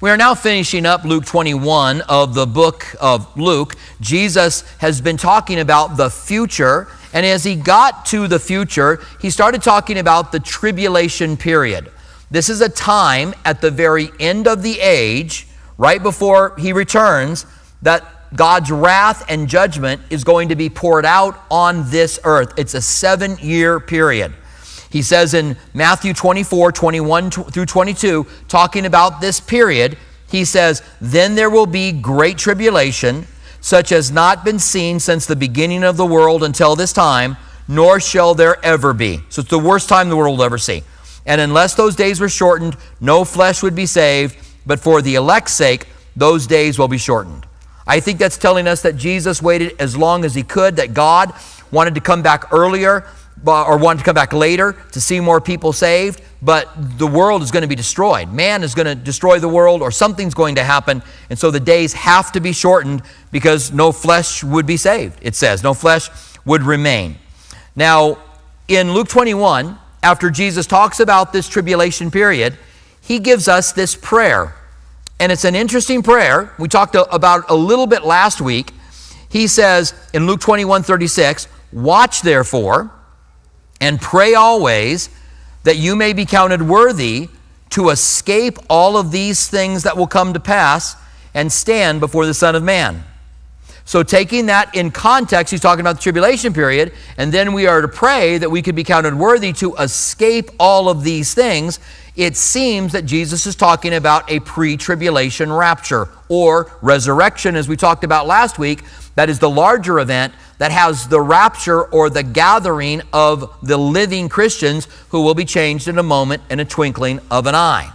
We are now finishing up Luke 21 of the book of Luke. Jesus has been talking about the future, and as he got to the future, he started talking about the tribulation period. This is a time at the very end of the age, right before he returns, that God's wrath and judgment is going to be poured out on this earth. It's a 7-year period. He says in Matthew 24, 21 through 22, talking about this period, he says, "Then there will be great tribulation, such as not been seen since the beginning of the world until this time, nor shall there ever be." So it's the worst time the world will ever see. "And unless those days were shortened, no flesh would be saved, but for the elect's sake, those days will be shortened." I think that's telling us that Jesus waited as long as he could, that God wanted to come back earlier, or wanted to come back later to see more people saved, but the world is going to be destroyed. Man is going to destroy the world, or something's going to happen, and so the days have to be shortened because no flesh would be saved, it says. No flesh would remain. Now, in Luke 21, after Jesus talks about this tribulation period, he gives us this prayer, and it's an interesting prayer. We talked about it a little bit last week. He says in Luke 21:36, "Watch therefore, and pray always that you may be counted worthy to escape all of these things that will come to pass and stand before the Son of Man." So taking that in context, he's talking about the tribulation period, and then we are to pray that we could be counted worthy to escape all of these things. It seems that Jesus is talking about a pre-tribulation rapture or resurrection, as we talked about last week. That is the larger event that has the rapture or the gathering of the living Christians who will be changed in a moment, in a twinkling of an eye.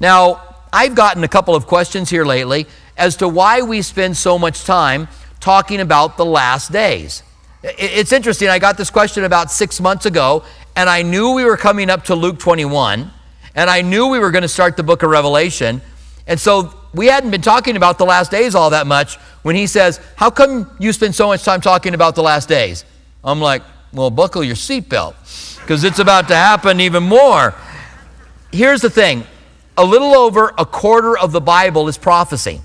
Now, I've gotten a couple of questions here lately as to why we spend so much time talking about the last days. It's interesting. I got this question about 6 months ago, and I knew we were coming up to Luke 21, and I knew we were going to start the book of Revelation, and so we hadn't been talking about the last days all that much when he says, "How come you spend so much time talking about the last days?" I'm like, well, buckle your seatbelt, because it's about to happen even more. Here's the thing. A little over a quarter of the Bible is prophecy.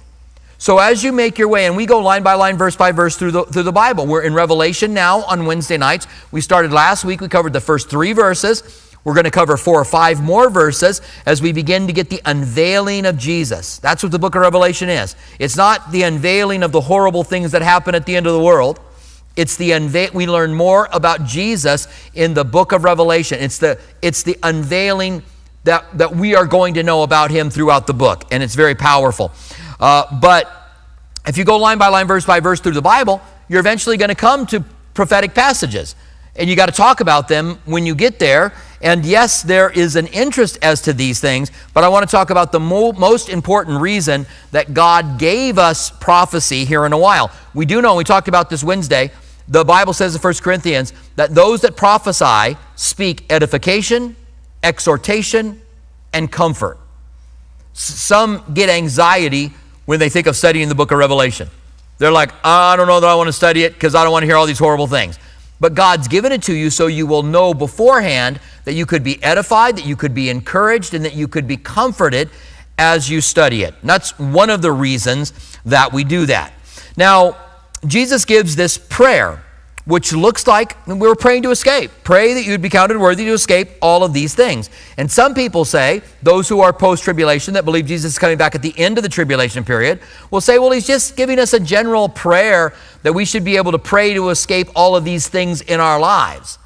So as you make your way, and we go line by line, verse by verse through the Bible. We're in Revelation now on Wednesday nights. We started last week. We covered the first 3 verses. We're going to cover 4 or 5 more verses as we begin to get the unveiling of Jesus. That's what the book of Revelation is. It's not the unveiling of the horrible things that happen at the end of the world. It's the we learn more about Jesus in the book of Revelation. It's the unveiling that we are going to know about him throughout the book, and it's very powerful. But if you go line by line, verse by verse through the Bible, you're eventually going to come to prophetic passages, and you got to talk about them when you get there. And yes, there is an interest as to these things, but I want to talk about the most important reason that God gave us prophecy here in a while. We do know, we talked about this Wednesday, the Bible says in 1 Corinthians that those that prophesy speak edification, exhortation, and comfort. Some get anxiety when they think of studying the book of Revelation. They're like, I don't know that I want to study it because I don't want to hear all these horrible things. But God's given it to you so you will know beforehand that you could be edified, that you could be encouraged, and that you could be comforted as you study it. And that's one of the reasons that we do that. Now, Jesus gives this prayer, which looks like we're praying to escape. Pray that you'd be counted worthy to escape all of these things. And some people say, those who are post-tribulation, that believe Jesus is coming back at the end of the tribulation period, will say, well, he's just giving us a general prayer that we should be able to pray to escape all of these things in our lives.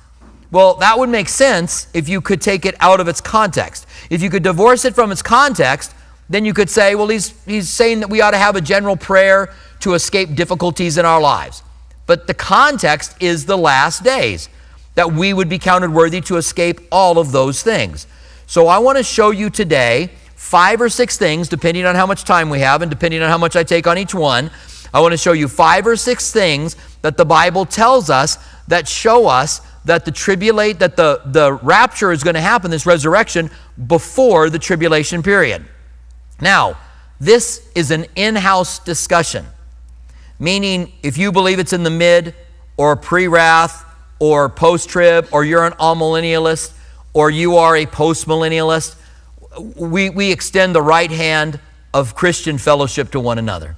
Well, that would make sense if you could take it out of its context. If you could divorce it from its context, then you could say, well, he's saying that we ought to have a general prayer to escape difficulties in our lives. But the context is the last days, that we would be counted worthy to escape all of those things. So I want to show you today 5 or 6 things, depending on how much time we have and depending on how much I take on each one. I want to show you 5 or 6 things that the Bible tells us that show us that the rapture is going to happen, this resurrection, before the tribulation period. Now, this is an in-house discussion, meaning if you believe it's in the mid or pre-wrath or post-trib, or you're an amillennialist, or you are a post-millennialist, we extend the right hand of Christian fellowship to one another.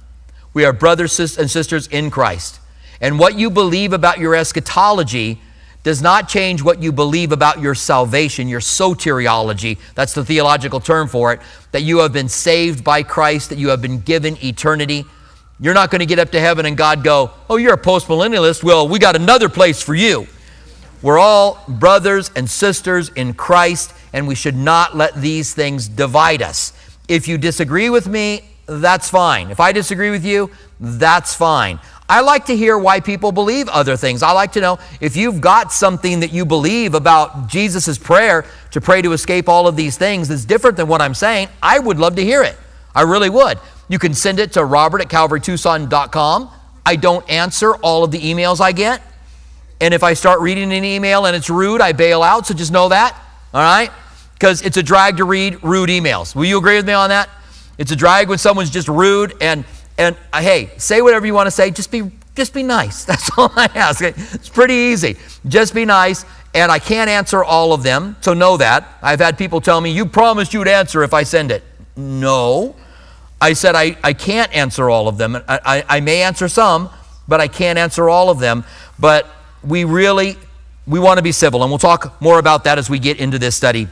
We are brothers and sisters in Christ. And what you believe about your eschatology does not change what you believe about your salvation, your soteriology. That's the theological term for it, that you have been saved by Christ, that you have been given eternity. You're not going to get up to heaven and God go, oh, you're a postmillennialist. Well, we got another place for you. We're all brothers and sisters in Christ, and we should not let these things divide us. If you disagree with me, that's fine. If I disagree with you, that's fine. I like to hear why people believe other things. I like to know if you've got something that you believe about Jesus' prayer to pray to escape all of these things that's different than what I'm saying, I would love to hear it. I really would. You can send it to robert@calvarytucson.com. I don't answer all of the emails I get. And if I start reading an email and it's rude, I bail out, so just know that, all right? Because it's a drag to read rude emails. Will you agree with me on that? It's a drag when someone's just rude and hey, say whatever you want to say. Just be nice. That's all I ask. It's pretty easy. Just be nice. And I can't answer all of them, so know that. I've had people tell me, you promised you'd answer if I send it. No. I said I can't answer all of them. I may answer some, but I can't answer all of them. But we want to be civil, and we'll talk more about that as we get into this study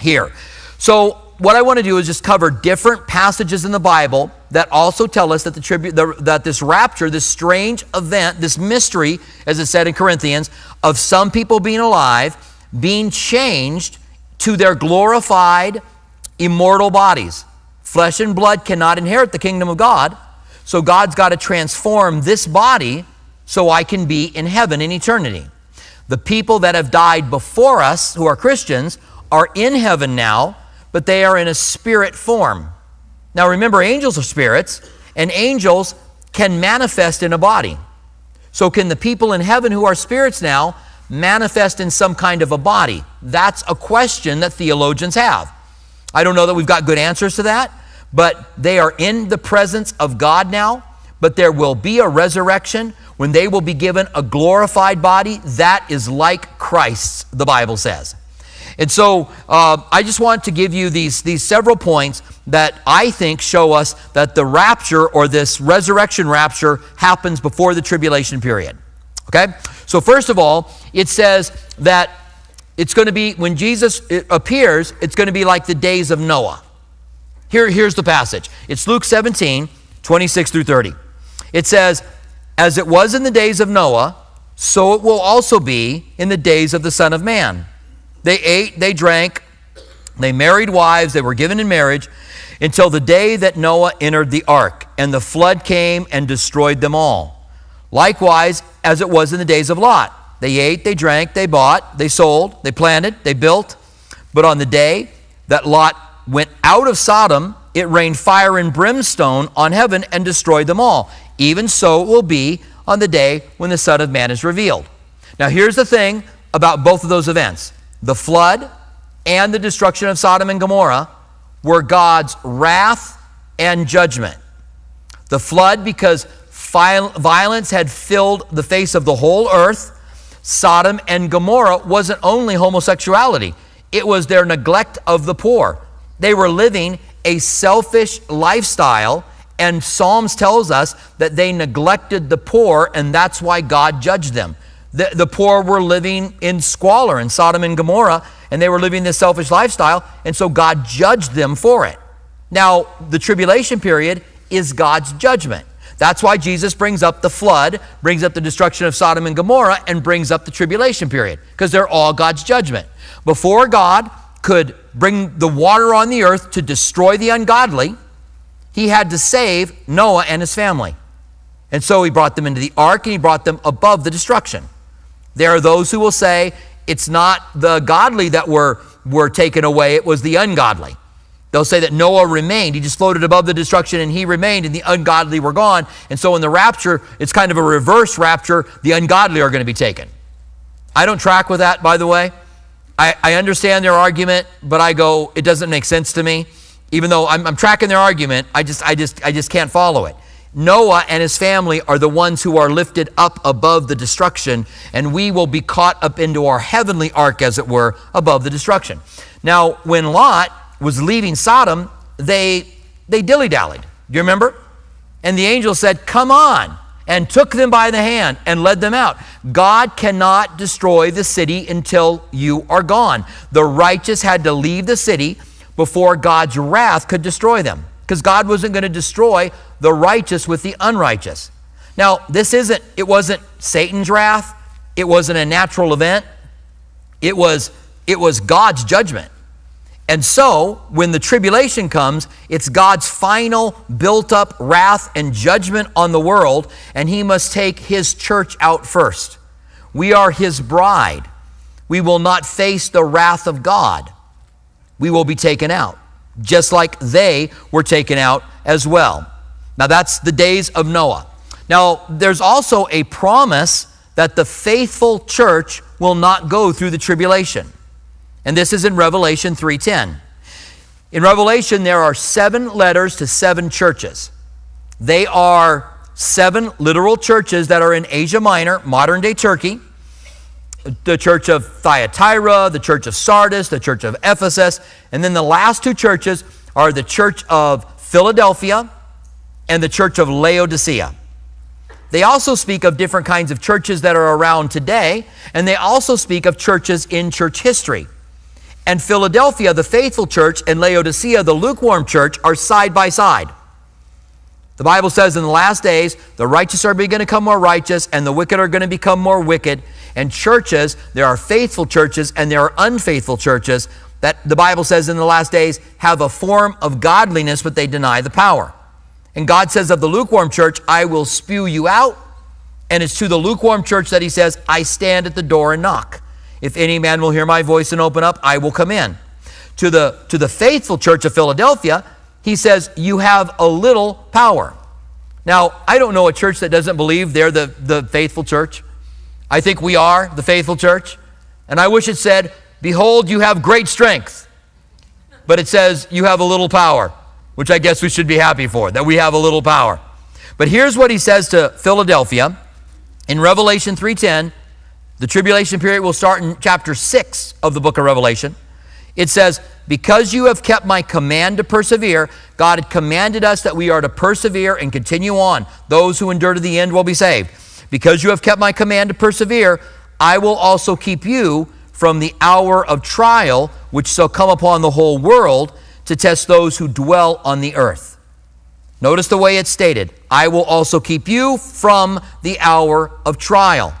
here. So what I want to do is just cover different passages in the Bible that also tell us that that this rapture, this strange event, this mystery, as it said in Corinthians, of some people being alive, being changed to their glorified, immortal bodies. Flesh and blood cannot inherit the kingdom of God, so God's got to transform this body so I can be in heaven in eternity. The people that have died before us, who are Christians, are in heaven now, but they are in a spirit form. Now remember, angels are spirits, and angels can manifest in a body. So can the people in heaven who are spirits now manifest in some kind of a body? That's a question that theologians have. I don't know that we've got good answers to that, but they are in the presence of God now, but there will be a resurrection when they will be given a glorified body that is like Christ's, the Bible says. And so I just want to give you these several points that I think show us that the rapture, or this resurrection rapture, happens before the tribulation period, okay? So first of all, it says that it's going to be, when Jesus appears, it's going to be like the days of Noah. Here's the passage. It's Luke 17:26-30. It says, as it was in the days of Noah, so it will also be in the days of the Son of Man. They ate, they drank, they married wives, they were given in marriage until the day that Noah entered the ark, and the flood came and destroyed them all. Likewise, as it was in the days of Lot. They ate, they drank, they bought, they sold, they planted, they built. But on the day that Lot went out of Sodom, it rained fire and brimstone on heaven and destroyed them all. Even so it will be on the day when the Son of Man is revealed. Now here's the thing about both of those events. The flood and the destruction of Sodom and Gomorrah were God's wrath and judgment. The flood, because violence had filled the face of the whole earth. Sodom and Gomorrah wasn't only homosexuality. It was their neglect of the poor. They were living a selfish lifestyle, and Psalms tells us that they neglected the poor, and that's why God judged them. The poor were living in squalor in Sodom and Gomorrah, and they were living this selfish lifestyle, and so God judged them for it. Now, the tribulation period is God's judgment. That's why Jesus brings up the flood, brings up the destruction of Sodom and Gomorrah, and brings up the tribulation period, because they're all God's judgment. Before God could bring the water on the earth to destroy the ungodly, he had to save Noah and his family. And so he brought them into the ark, and he brought them above the destruction. There are those who will say it's not the godly that were taken away, it was the ungodly. They'll say that Noah remained. He just floated above the destruction and he remained, and the ungodly were gone. And so in the rapture, it's kind of a reverse rapture. The ungodly are going to be taken. I don't track with that, by the way. I understand their argument, but I go, it doesn't make sense to me. Even though I'm tracking their argument, I just can't follow it. Noah and his family are the ones who are lifted up above the destruction, and we will be caught up into our heavenly ark, as it were, above the destruction. Now, when Lot was leaving Sodom, they they dilly-dallied. Do you remember? And the angel said, come on, and took them by the hand and led them out. God cannot destroy the city until you are gone. The righteous had to leave the city before God's wrath could destroy them, because God wasn't going to destroy the righteous with the unrighteous. Now, it wasn't Satan's wrath. It wasn't a natural event. It was God's judgment. And so when the tribulation comes, it's God's final built-up wrath and judgment on the world, and he must take his church out first. We are his bride. We will not face the wrath of God. We will be taken out, just like they were taken out as well. Now, that's the days of Noah. Now, there's also a promise that the faithful church will not go through the tribulation. And this is in Revelation 3:10. In Revelation, there are 7 letters to 7 churches. They are 7 literal churches that are in Asia Minor, modern-day Turkey, the church of Thyatira, the church of Sardis, the church of Ephesus, and then the last 2 churches are the church of Philadelphia and the church of Laodicea. They also speak of different kinds of churches that are around today, and they also speak of churches in church history. And Philadelphia, the faithful church, and Laodicea, the lukewarm church, are side by side. The Bible says in the last days, the righteous are going to become more righteous, and the wicked are going to become more wicked. And churches, there are faithful churches, and there are unfaithful churches that the Bible says in the last days have a form of godliness, but they deny the power. And God says of the lukewarm church, I will spew you out. And it's to the lukewarm church that he says, I stand at the door and knock. If any man will hear my voice and open up, I will come in. To the faithful church of Philadelphia, he says, you have a little power. Now, I don't know a church that doesn't believe they're the faithful church. I think we are the faithful church. And I wish it said, behold, you have great strength. But it says, you have a little power, which I guess we should be happy for, that we have a little power. But here's what he says to Philadelphia in Revelation 3:10. The tribulation period will start in chapter 6 of the book of Revelation. It says, because you have kept my command to persevere, God had commanded us that we are to persevere and continue on. Those who endure to the end will be saved. Because you have kept my command to persevere, I will also keep you from the hour of trial, which shall come upon the whole world, to test those who dwell on the earth. Notice the way it's stated. I will also keep you from the hour of trial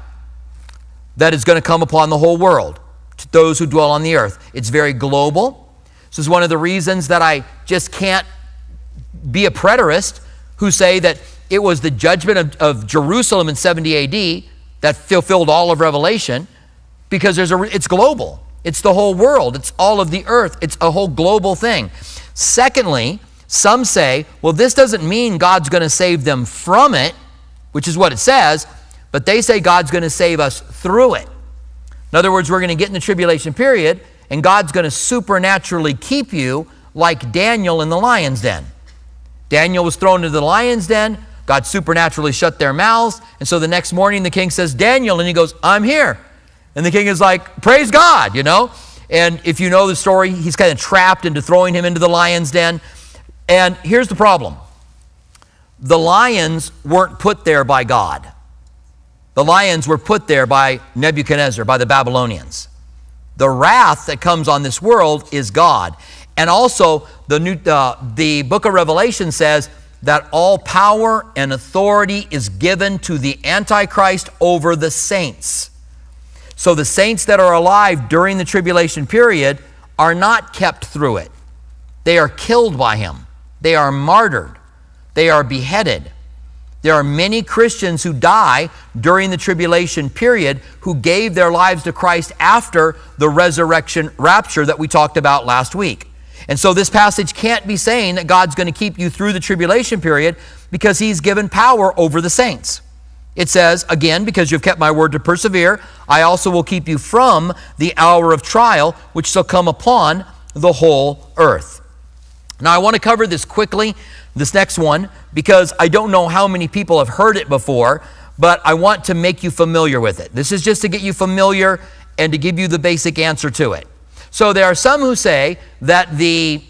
that is going to come upon the whole world, to those who dwell on the earth. It's very global. This is one of the reasons that I just can't be a preterist who say that it was the judgment of Jerusalem in 70 AD that fulfilled all of Revelation, because it's global. It's the whole world. It's all of the earth. It's a whole global thing. Secondly, some say, well, this doesn't mean God's going to save them from it, which is what it says, but they say God's going to save us through it. In other words, we're going to get in the tribulation period, and God's going to supernaturally keep you like Daniel in the lion's den. Daniel was thrown into the lion's den. God supernaturally shut their mouths. And so the next morning, the king says, Daniel, and he goes, I'm here. And the king is like, praise God, you know. And if you know the story, he's kind of trapped into throwing him into the lion's den. And here's the problem. The lions weren't put there by God. The lions were put there by Nebuchadnezzar, by the Babylonians. The wrath that comes on this world is God. And also, the book of Revelation says that all power and authority is given to the Antichrist over the saints. So the saints that are alive during the tribulation period are not kept through it. They are killed by him. They are martyred. They are beheaded. There are many Christians who die during the tribulation period who gave their lives to Christ after the resurrection rapture that we talked about last week. And so this passage can't be saying that God's going to keep you through the tribulation period, because he's given power over the saints. It says, again, because you've kept my word to persevere, I also will keep you from the hour of trial, which shall come upon the whole earth. Now, I want to cover this quickly, this next one, because I don't know how many people have heard it before, but I want to make you familiar with it. This is just to get you familiar and to give you the basic answer to it. So there are some who say that the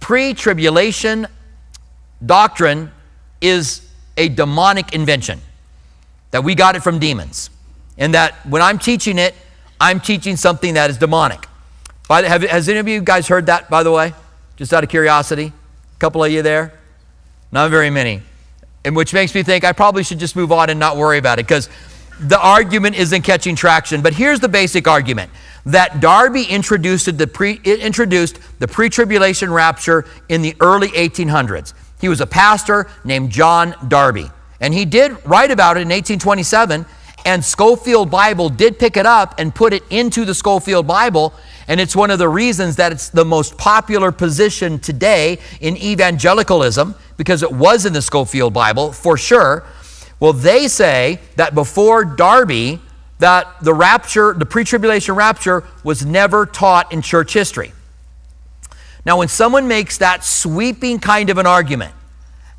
pre-tribulation doctrine is a demonic invention, that we got it from demons, and that when I'm teaching it, I'm teaching something that is demonic. Has any of you guys heard that, by the way? Just out of curiosity, a couple of you there? Not very many, and which makes me think I probably should just move on and not worry about it, because the argument isn't catching traction. But here's the basic argument, that Darby introduced the pre-tribulation rapture in the early 1800s. He was a pastor named John Darby, and he did write about it in 1827, and Scofield Bible did pick it up and put it into the Scofield Bible, and it's one of the reasons that it's the most popular position today in evangelicalism, because it was in the Scofield Bible for sure. Well, they say that before Darby, that the rapture, the pre-tribulation rapture, was never taught in church history. Now, when someone makes that sweeping kind of an argument,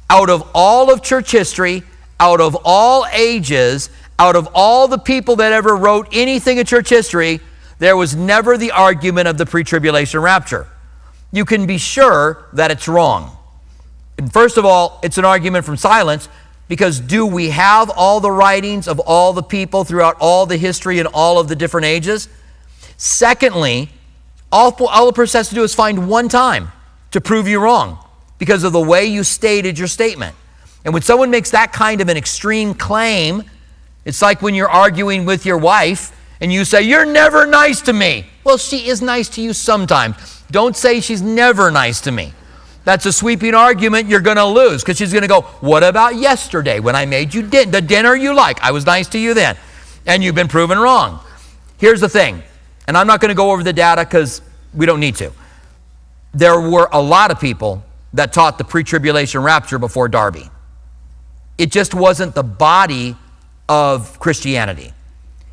out of all of church history, out of all ages, out of all the people that ever wrote anything in church history, there was never the argument of the pre-tribulation rapture, you can be sure that it's wrong. And first of all, it's an argument from silence, because do we have all the writings of all the people throughout all the history and all of the different ages? Secondly, all the person has to do is find one time to prove you wrong because of the way you stated your statement. And when someone makes that kind of an extreme claim, it's like when you're arguing with your wife and you say, "You're never nice to me." Well, she is nice to you sometimes. Don't say she's never nice to me. That's a sweeping argument you're going to lose, because she's going to go, "What about yesterday when I made you the dinner you like? I was nice to you then." And you've been proven wrong. Here's the thing, and I'm not going to go over the data because we don't need to. There were a lot of people that taught the pre-tribulation rapture before Darby. It just wasn't the body of Christianity.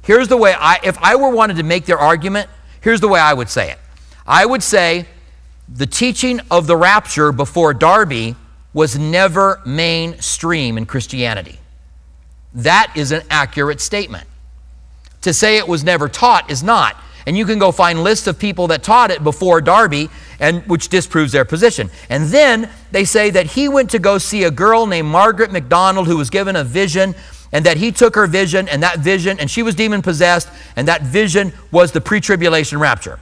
Here's the way if I wanted to make their argument, here's the way I would say it. I would say the teaching of the rapture before Darby was never mainstream in Christianity. That is an accurate statement. To say it was never taught is not. And you can go find lists of people that taught it before Darby, and which disproves their position. And then they say that he went to go see a girl named Margaret McDonald who was given a vision, and that he took her vision, and that vision, and she was demon-possessed, and that vision was the pre-tribulation rapture.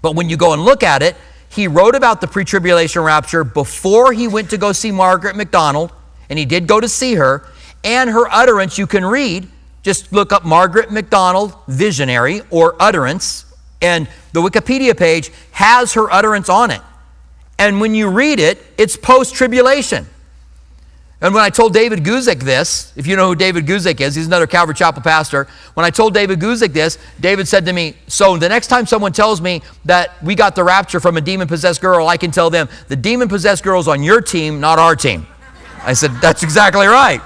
But when you go and look at it, he wrote about the pre-tribulation rapture before he went to go see Margaret McDonald, and he did go to see her, and her utterance you can read. Just look up Margaret McDonald, visionary, or utterance, and the Wikipedia page has her utterance on it. And when you read it, it's post-tribulation. And when I told David Guzik this, if you know who David Guzik is, he's another Calvary Chapel pastor. When I told David Guzik this, David said to me, "So the next time someone tells me that we got the rapture from a demon-possessed girl, I can tell them, the demon-possessed girl's on your team, not our team." I said, "That's exactly right."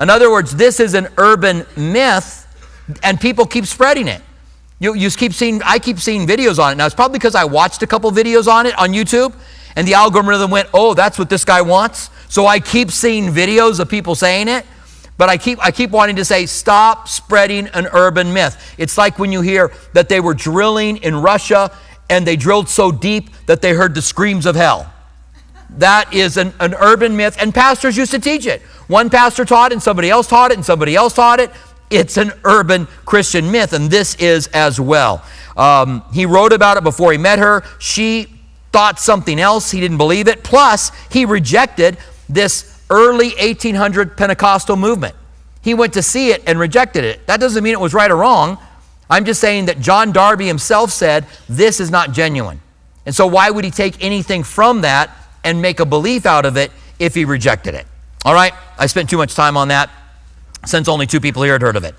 In other words, this is an urban myth, and people keep spreading it. I keep seeing videos on it. Now, it's probably because I watched a couple videos on it on YouTube, and the algorithm went, "Oh, that's what this guy wants." So I keep seeing videos of people saying it, but I keep wanting to say, stop spreading an urban myth. It's like when you hear that they were drilling in Russia and they drilled so deep that they heard the screams of hell. That is an urban myth, and pastors used to teach it. One pastor taught it, and somebody else taught it, and somebody else taught it. It's an urban Christian myth, and this is as well. He wrote about it before he met her. She thought something else. He didn't believe it. Plus, he rejected this early 1800 Pentecostal movement. He went to see it and rejected it. That doesn't mean it was right or wrong. I'm just saying that John Darby himself said, this is not genuine. And so why would he take anything from that and make a belief out of it if he rejected it? All right, I spent too much time on that since only two people here had heard of it.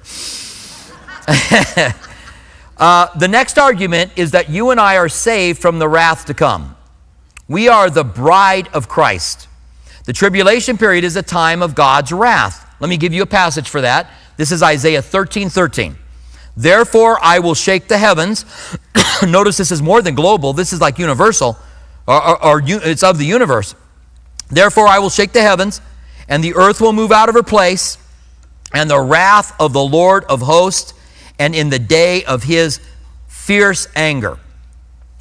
The next argument is that you and I are saved from the wrath to come. We are the bride of Christ. The tribulation period is a time of God's wrath. Let me give you a passage for that. This is Isaiah 13:13. "Therefore I will shake the heavens." Notice this is more than global. This is like universal, or it's of the universe. "Therefore I will shake the heavens, and the earth will move out of her place, and the wrath of the Lord of hosts, and in the day of his fierce anger."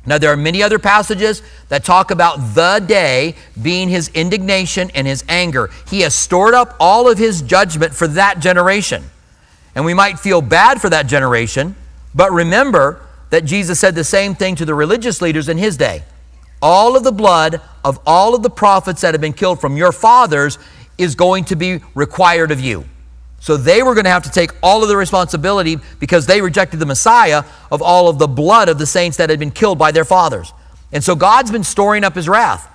Now, there are many other passages that talk about the day being his indignation and his anger. He has stored up all of his judgment for that generation. And we might feel bad for that generation, but remember that Jesus said the same thing to the religious leaders in his day. All of the blood of all of the prophets that have been killed from your fathers is going to be required of you. So they were going to have to take all of the responsibility, because they rejected the Messiah, of all of the blood of the saints that had been killed by their fathers. And so God's been storing up his wrath.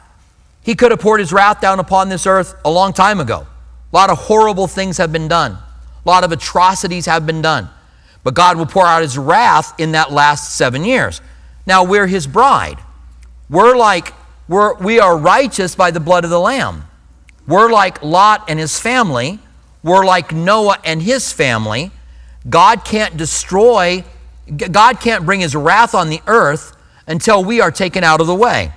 He could have poured his wrath down upon this earth a long time ago. A lot of horrible things have been done. A lot of atrocities have been done. But God will pour out his wrath in that last 7 years. Now, we're his bride. We are righteous by the blood of the Lamb. We're like Lot and his family. We're like Noah and his family. God can't bring his wrath on the earth until we are taken out of the way.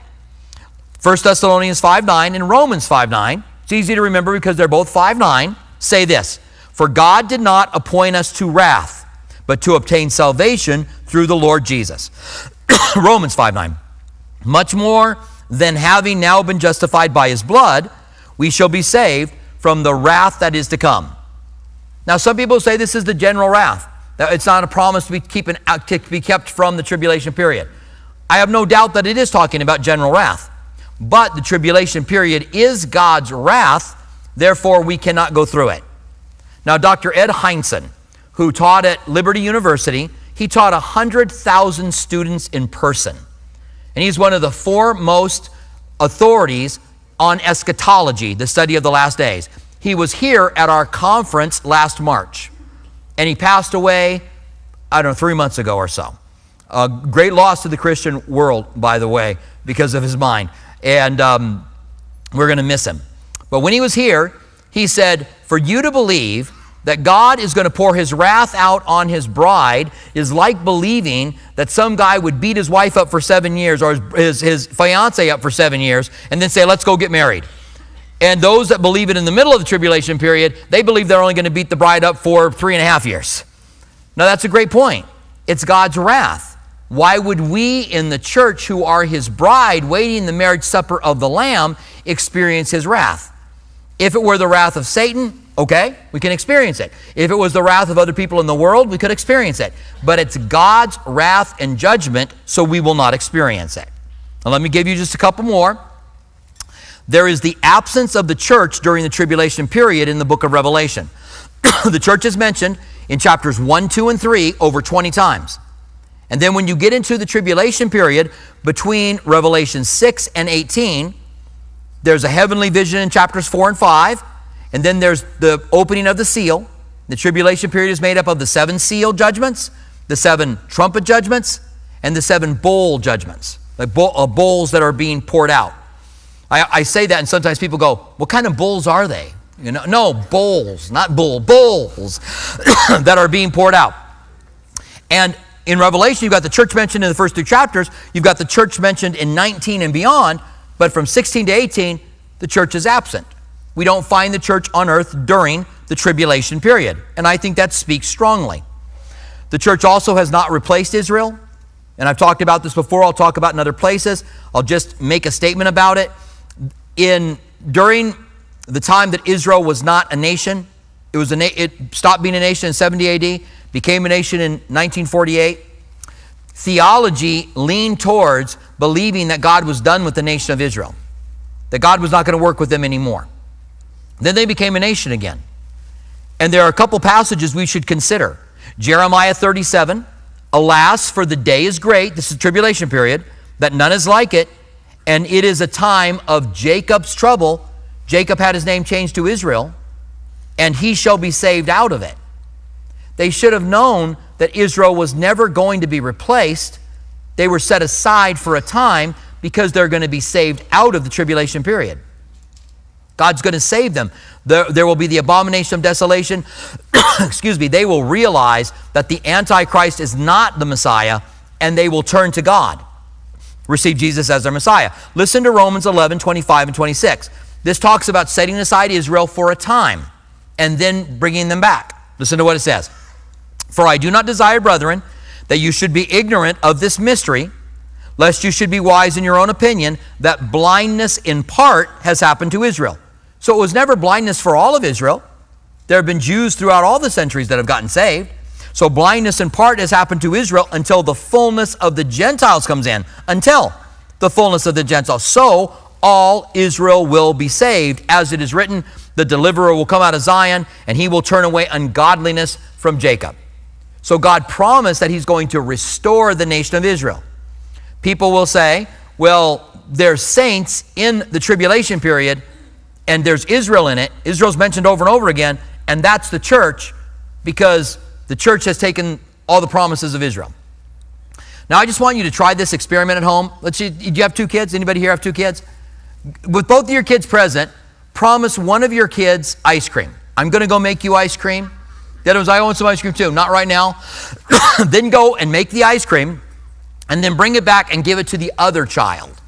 1 Thessalonians 5:9 and Romans 5:9, it's easy to remember because they're both 5:9, say this: for God did not appoint us to wrath, but to obtain salvation through the Lord Jesus. Romans 5:9, much more than having now been justified by his blood, we shall be saved from the wrath that is to come. Now, some people say this is the general wrath, that it's not a promise to be kept from the tribulation period. I have no doubt that it is talking about general wrath, but the tribulation period is God's wrath, therefore we cannot go through it. Now, Dr. Ed Hindson, who taught at Liberty University, he taught 100,000 students in person. And he's one of the foremost authorities on eschatology, the study of the last days. He was here at our conference last March, and he passed away, 3 months ago or so. A great loss to the Christian world, by the way, because of his mind. And we're going to miss him. But when he was here, he said, for you to believe that God is going to pour his wrath out on his bride is like believing that some guy would beat his wife up for 7 years, or his fiance up for 7 years, and then say, let's go get married. And those that believe it in the middle of the tribulation period, they believe they're only going to beat the bride up for 3.5 years. Now, that's a great point. It's God's wrath. Why would we in the church, who are his bride waiting the marriage supper of the Lamb, experience his wrath? If it were the wrath of Satan, okay, we can experience it. If it was the wrath of other people in the world, we could experience it. But it's God's wrath and judgment, so we will not experience it. Now, let me give you just a couple more. There is the absence of the church during the tribulation period in the book of Revelation. The church is mentioned in chapters 1, 2, and 3 over 20 times. And then when you get into the tribulation period between Revelation 6 and 18, there's a heavenly vision in chapters 4 and 5. And then there's the opening of the seal. The tribulation period is made up of the 7 seal judgments, the 7 trumpet judgments, and the 7 bowl judgments, like bowls that are being poured out. I say that, and sometimes people go, what kind of bowls are they? You know, no, bowls, not bull, bowls that are being poured out. And in Revelation, you've got the church mentioned in the first 2 chapters. You've got the church mentioned in 19 and beyond, but from 16 to 18, the church is absent. We don't find the church on earth during the tribulation period. And I think that speaks strongly. The church also has not replaced Israel. And I've talked about this before. I'll talk about it in other places. I'll just make a statement about it. During the time that Israel was not a nation, it stopped being a nation in 70 AD, became a nation in 1948. Theology leaned towards believing that God was done with the nation of Israel, that God was not going to work with them anymore. Then they became a nation again. And there are a couple passages we should consider. Jeremiah 37, alas, for the day is great, this is the tribulation period, that none is like it, and it is a time of Jacob's trouble. Jacob had his name changed to Israel, and he shall be saved out of it. They should have known that Israel was never going to be replaced. They were set aside for a time because they're going to be saved out of the tribulation period. God's going to save them. There will be the abomination of desolation. They will realize that the Antichrist is not the Messiah, and they will turn to God, receive Jesus as their Messiah. Listen to Romans 11:25 and 26. This talks about setting aside Israel for a time and then bringing them back. Listen to what it says. For I do not desire, brethren, that you should be ignorant of this mystery, lest you should be wise in your own opinion, that blindness in part has happened to Israel. So it was never blindness for all of Israel. There have been Jews throughout all the centuries that have gotten saved. So blindness in part has happened to Israel until the fullness of the Gentiles comes in. Until the fullness of the Gentiles. So all Israel will be saved. As it is written, the deliverer will come out of Zion, and he will turn away ungodliness from Jacob. So God promised that he's going to restore the nation of Israel. People will say, well, there's saints in the tribulation period, and there's Israel in it. Israel's mentioned over and over again, and that's the church, because the church has taken all the promises of Israel. Now, I just want you to try this experiment at home. Let's see, do you have two kids? Anybody here have two kids? With both of your kids present, promise one of your kids ice cream. I'm going to go make you ice cream. The other one's, I want some ice cream too. Not right now. Then go and make the ice cream, and then bring it back and give it to the other child,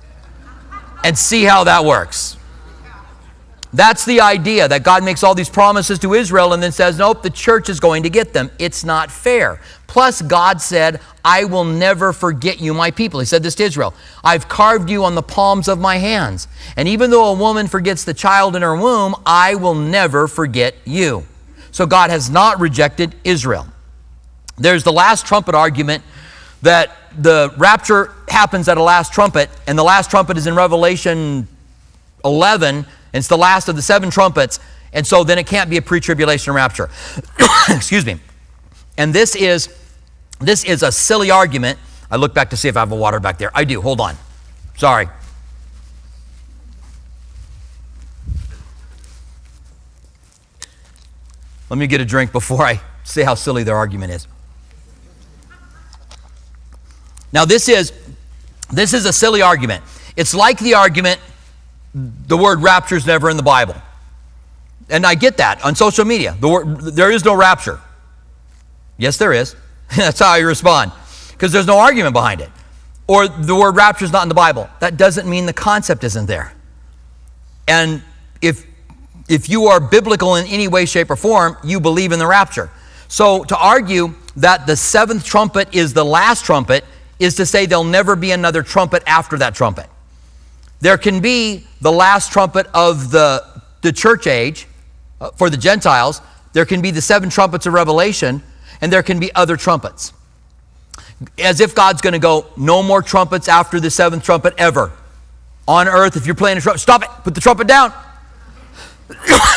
and see how that works. That's the idea, that God makes all these promises to Israel and then says, nope, the church is going to get them. It's not fair. Plus, God said, I will never forget you, my people. He said this to Israel. I've carved you on the palms of my hands. And even though a woman forgets the child in her womb, I will never forget you. So God has not rejected Israel. There's the last trumpet argument, that the rapture happens at a last trumpet, and the last trumpet is in Revelation 11. It's the last of the seven trumpets, and so then it can't be a pre-tribulation rapture. Excuse me. And this is a silly argument. I look back to see if I have a water back there. I do. Hold on. Sorry. Let me get a drink before I say how silly their argument is. Now, this is a silly argument. It's like the argument, the word rapture is never in the Bible. And I get that on social media. There is no rapture. Yes, there is. That's how you respond, because there's no argument behind it. Or the word rapture is not in the Bible. That doesn't mean the concept isn't there. And if you are biblical in any way, shape, or form, you believe in the rapture. So to argue that the seventh trumpet is the last trumpet is to say there'll never be another trumpet after that trumpet. There can be the last trumpet of the church age for the Gentiles. There can be the seven trumpets of Revelation, and there can be other trumpets. As if God's going to go, no more trumpets after the seventh trumpet ever. On earth, if you're playing a trumpet, stop it. Put the trumpet down.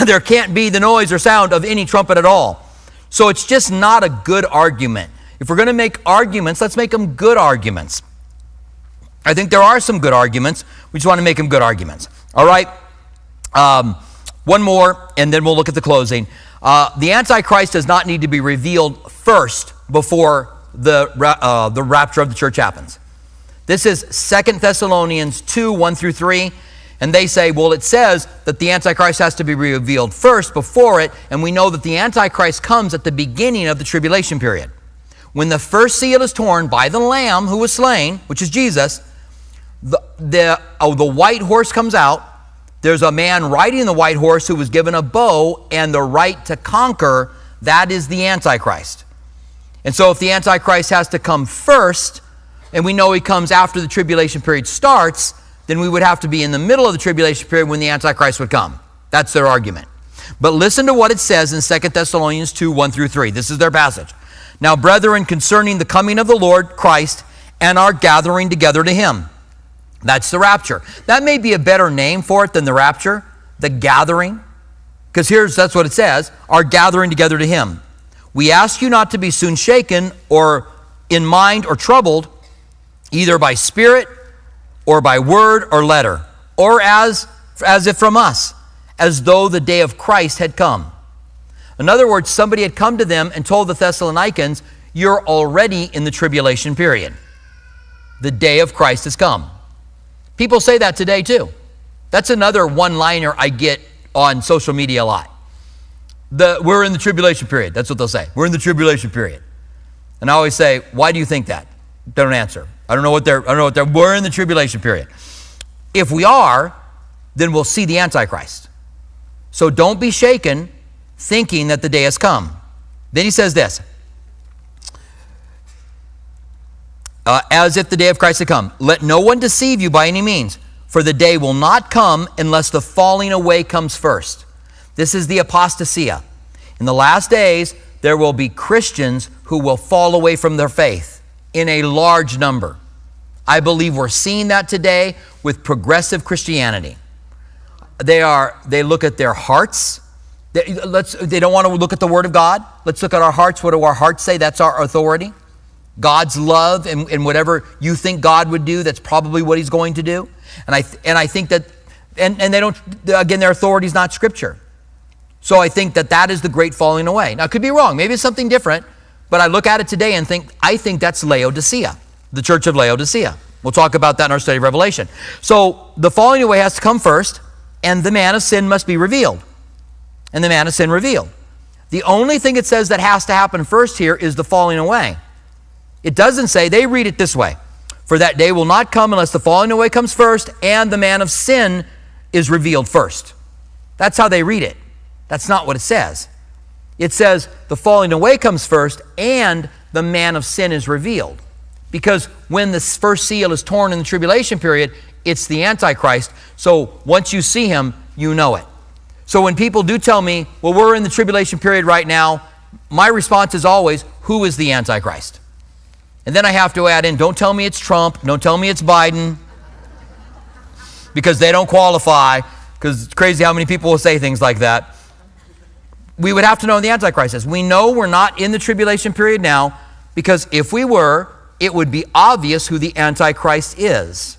There can't be the noise or sound of any trumpet at all. So it's just not a good argument. If we're going to make arguments, let's make them good arguments. I think there are some good arguments. We just want to make them good arguments. All right? One more, and then we'll look at the closing. The Antichrist does not need to be revealed first before the rapture of the church happens. This is 2 Thessalonians 2, 1 through 3. And they say, well, it says that the Antichrist has to be revealed first before it. And we know that the Antichrist comes at the beginning of the tribulation period. When the first seal is torn by the Lamb who was slain, which is Jesus, the white horse comes out. There's a man riding the white horse who was given a bow and the right to conquer. That is the Antichrist. And so if the Antichrist has to come first, and we know he comes after the tribulation period starts, then we would have to be in the middle of the tribulation period when the Antichrist would come. That's their argument. But listen to what it says in 2 Thessalonians 2, 1 through 3. This is their passage. Now, brethren, concerning the coming of the Lord Christ and our gathering together to him. That's the rapture. That may be a better name for it than the rapture, the gathering. Because that's what it says, our gathering together to him. We ask you not to be soon shaken or in mind or troubled, either by spirit or by word or letter, or as if from us, as though the day of Christ had come. In other words, somebody had come to them and told the Thessalonians, you're already in the tribulation period. The day of Christ has come. People say that today too. That's another one-liner I get on social media a lot. We're in the tribulation period. That's what they'll say. We're in the tribulation period. And I always say, why do you think that? They don't answer. We're in the tribulation period. If we are, then we'll see the Antichrist. So don't be shaken, thinking that the day has come. Then he says this, as if the day of Christ had come. Let no one deceive you by any means, for the day will not come unless the falling away comes first. This is the apostasia. In the last days, there will be Christians who will fall away from their faith in a large number. I believe we're seeing that today with progressive Christianity. They look at their hearts. They don't want to look at the Word of God. Let's look at our hearts. What do our hearts say? That's our authority. God's love and whatever you think God would do, that's probably what he's going to do. And I think that, and they don't, again, their authority is not Scripture. So I think that is the great falling away. Now, I could be wrong. Maybe it's something different, but I look at it today and I think that's Laodicea, the church of Laodicea. We'll talk about that in our study of Revelation. So the falling away has to come first, and the man of sin must be revealed. And the man of sin revealed. The only thing it says that has to happen first here is the falling away. It doesn't say, they read it this way, for that day will not come unless the falling away comes first and the man of sin is revealed first. That's how they read it. That's not what it says. It says the falling away comes first and the man of sin is revealed. Because when the first seal is torn in the tribulation period, it's the Antichrist. So once you see him, you know it. So when people do tell me, well, we're in the tribulation period right now, my response is always, who is the Antichrist? And then I have to add in, don't tell me it's Trump, don't tell me it's Biden, because they don't qualify, because it's crazy how many people will say things like that. We would have to know the Antichrist is. We know we're not in the tribulation period now, because if we were, it would be obvious who the Antichrist is.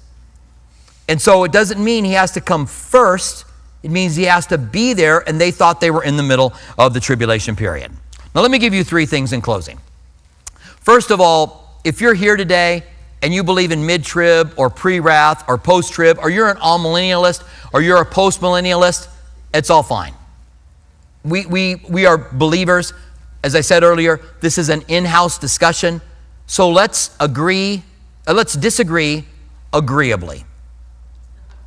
And so it doesn't mean he has to come first, it means he has to be there, and they thought they were in the middle of the tribulation period. Now let me give you three things in closing. First of all, if you're here today and you believe in mid-trib or pre-wrath or post-trib, or you're an all-millennialist or you're a post-millennialist, it's all fine. We are believers. As I said earlier, this is an in-house discussion. So let's disagree agreeably.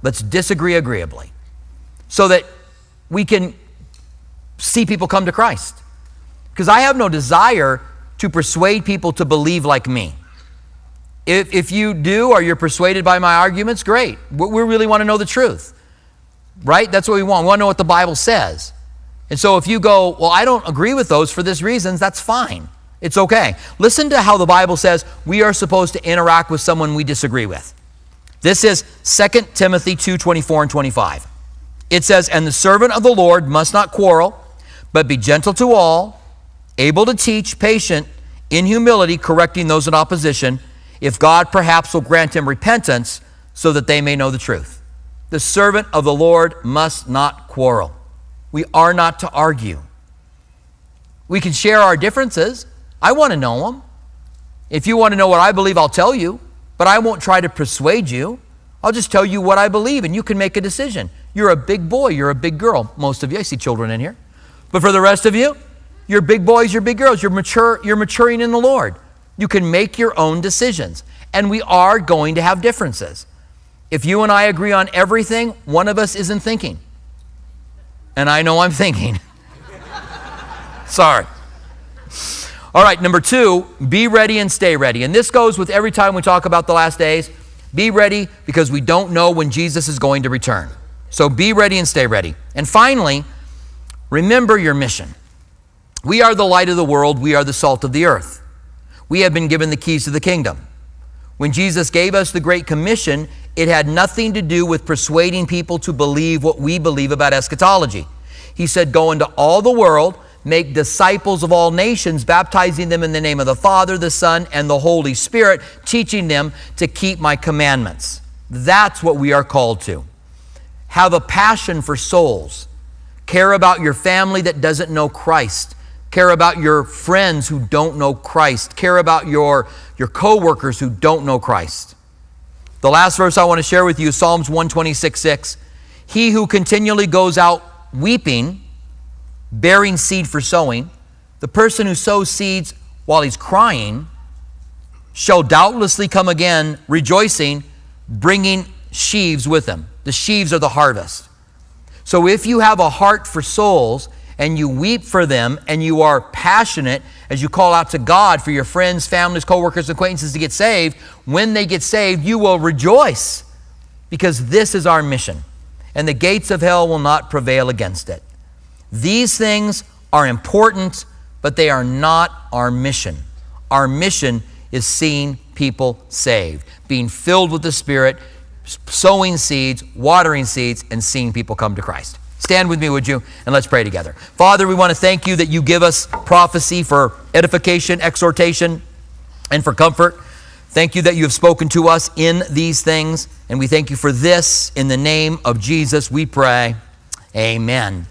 Let's disagree agreeably so that we can see people come to Christ. Because I have no desire to persuade people to believe like me. If you do, or you're persuaded by my arguments, great. We really want to know the truth, right? That's what we want. We want to know what the Bible says. And so if you go, well, I don't agree with those for these reasons, that's fine. It's okay. Listen to how the Bible says we are supposed to interact with someone we disagree with. This is 2 Timothy 2:24 and 25. It says, and the servant of the Lord must not quarrel, but be gentle to all, able to teach, patient, in humility, correcting those in opposition, if God perhaps will grant him repentance so that they may know the truth. The servant of the Lord must not quarrel. We are not to argue. We can share our differences. I want to know them. If you want to know what I believe, I'll tell you, but I won't try to persuade you. I'll just tell you what I believe, and you can make a decision. You're a big boy. You're a big girl. Most of you, I see children in here. But for the rest of you, you're big boys, you're big girls, you're mature, you're maturing in the Lord. You can make your own decisions, and we are going to have differences. If you and I agree on everything, one of us isn't thinking. And I know I'm thinking. Sorry. All right, number two, be ready and stay ready. And this goes with every time we talk about the last days. Be ready because we don't know when Jesus is going to return. So be ready and stay ready. And finally, remember your mission. We are the light of the world. We are the salt of the earth. We have been given the keys to the kingdom. When Jesus gave us the Great Commission, it had nothing to do with persuading people to believe what we believe about eschatology. He said, go into all the world, make disciples of all nations, baptizing them in the name of the Father, the Son, and the Holy Spirit, teaching them to keep my commandments. That's what we are called to. Have a passion for souls. Care about your family that doesn't know Christ. Care about your friends who don't know Christ. Care about your co-workers who don't know Christ. The last verse I want to share with you is Psalms 126:6. He who continually goes out weeping, bearing seed for sowing, the person who sows seeds while he's crying, shall doubtlessly come again rejoicing, bringing sheaves with him. The sheaves are the harvest. So if you have a heart for souls, and you weep for them, and you are passionate as you call out to God for your friends, families, coworkers, acquaintances to get saved, when they get saved, you will rejoice, because this is our mission, and the gates of hell will not prevail against it. These things are important, but they are not our mission. Our mission is seeing people saved, being filled with the Spirit, sowing seeds, watering seeds, and seeing people come to Christ. Stand with me, would you? And let's pray together. Father, we want to thank you that you give us prophecy for edification, exhortation, and for comfort. Thank you that you have spoken to us in these things, and we thank you for this. In the name of Jesus, we pray. Amen.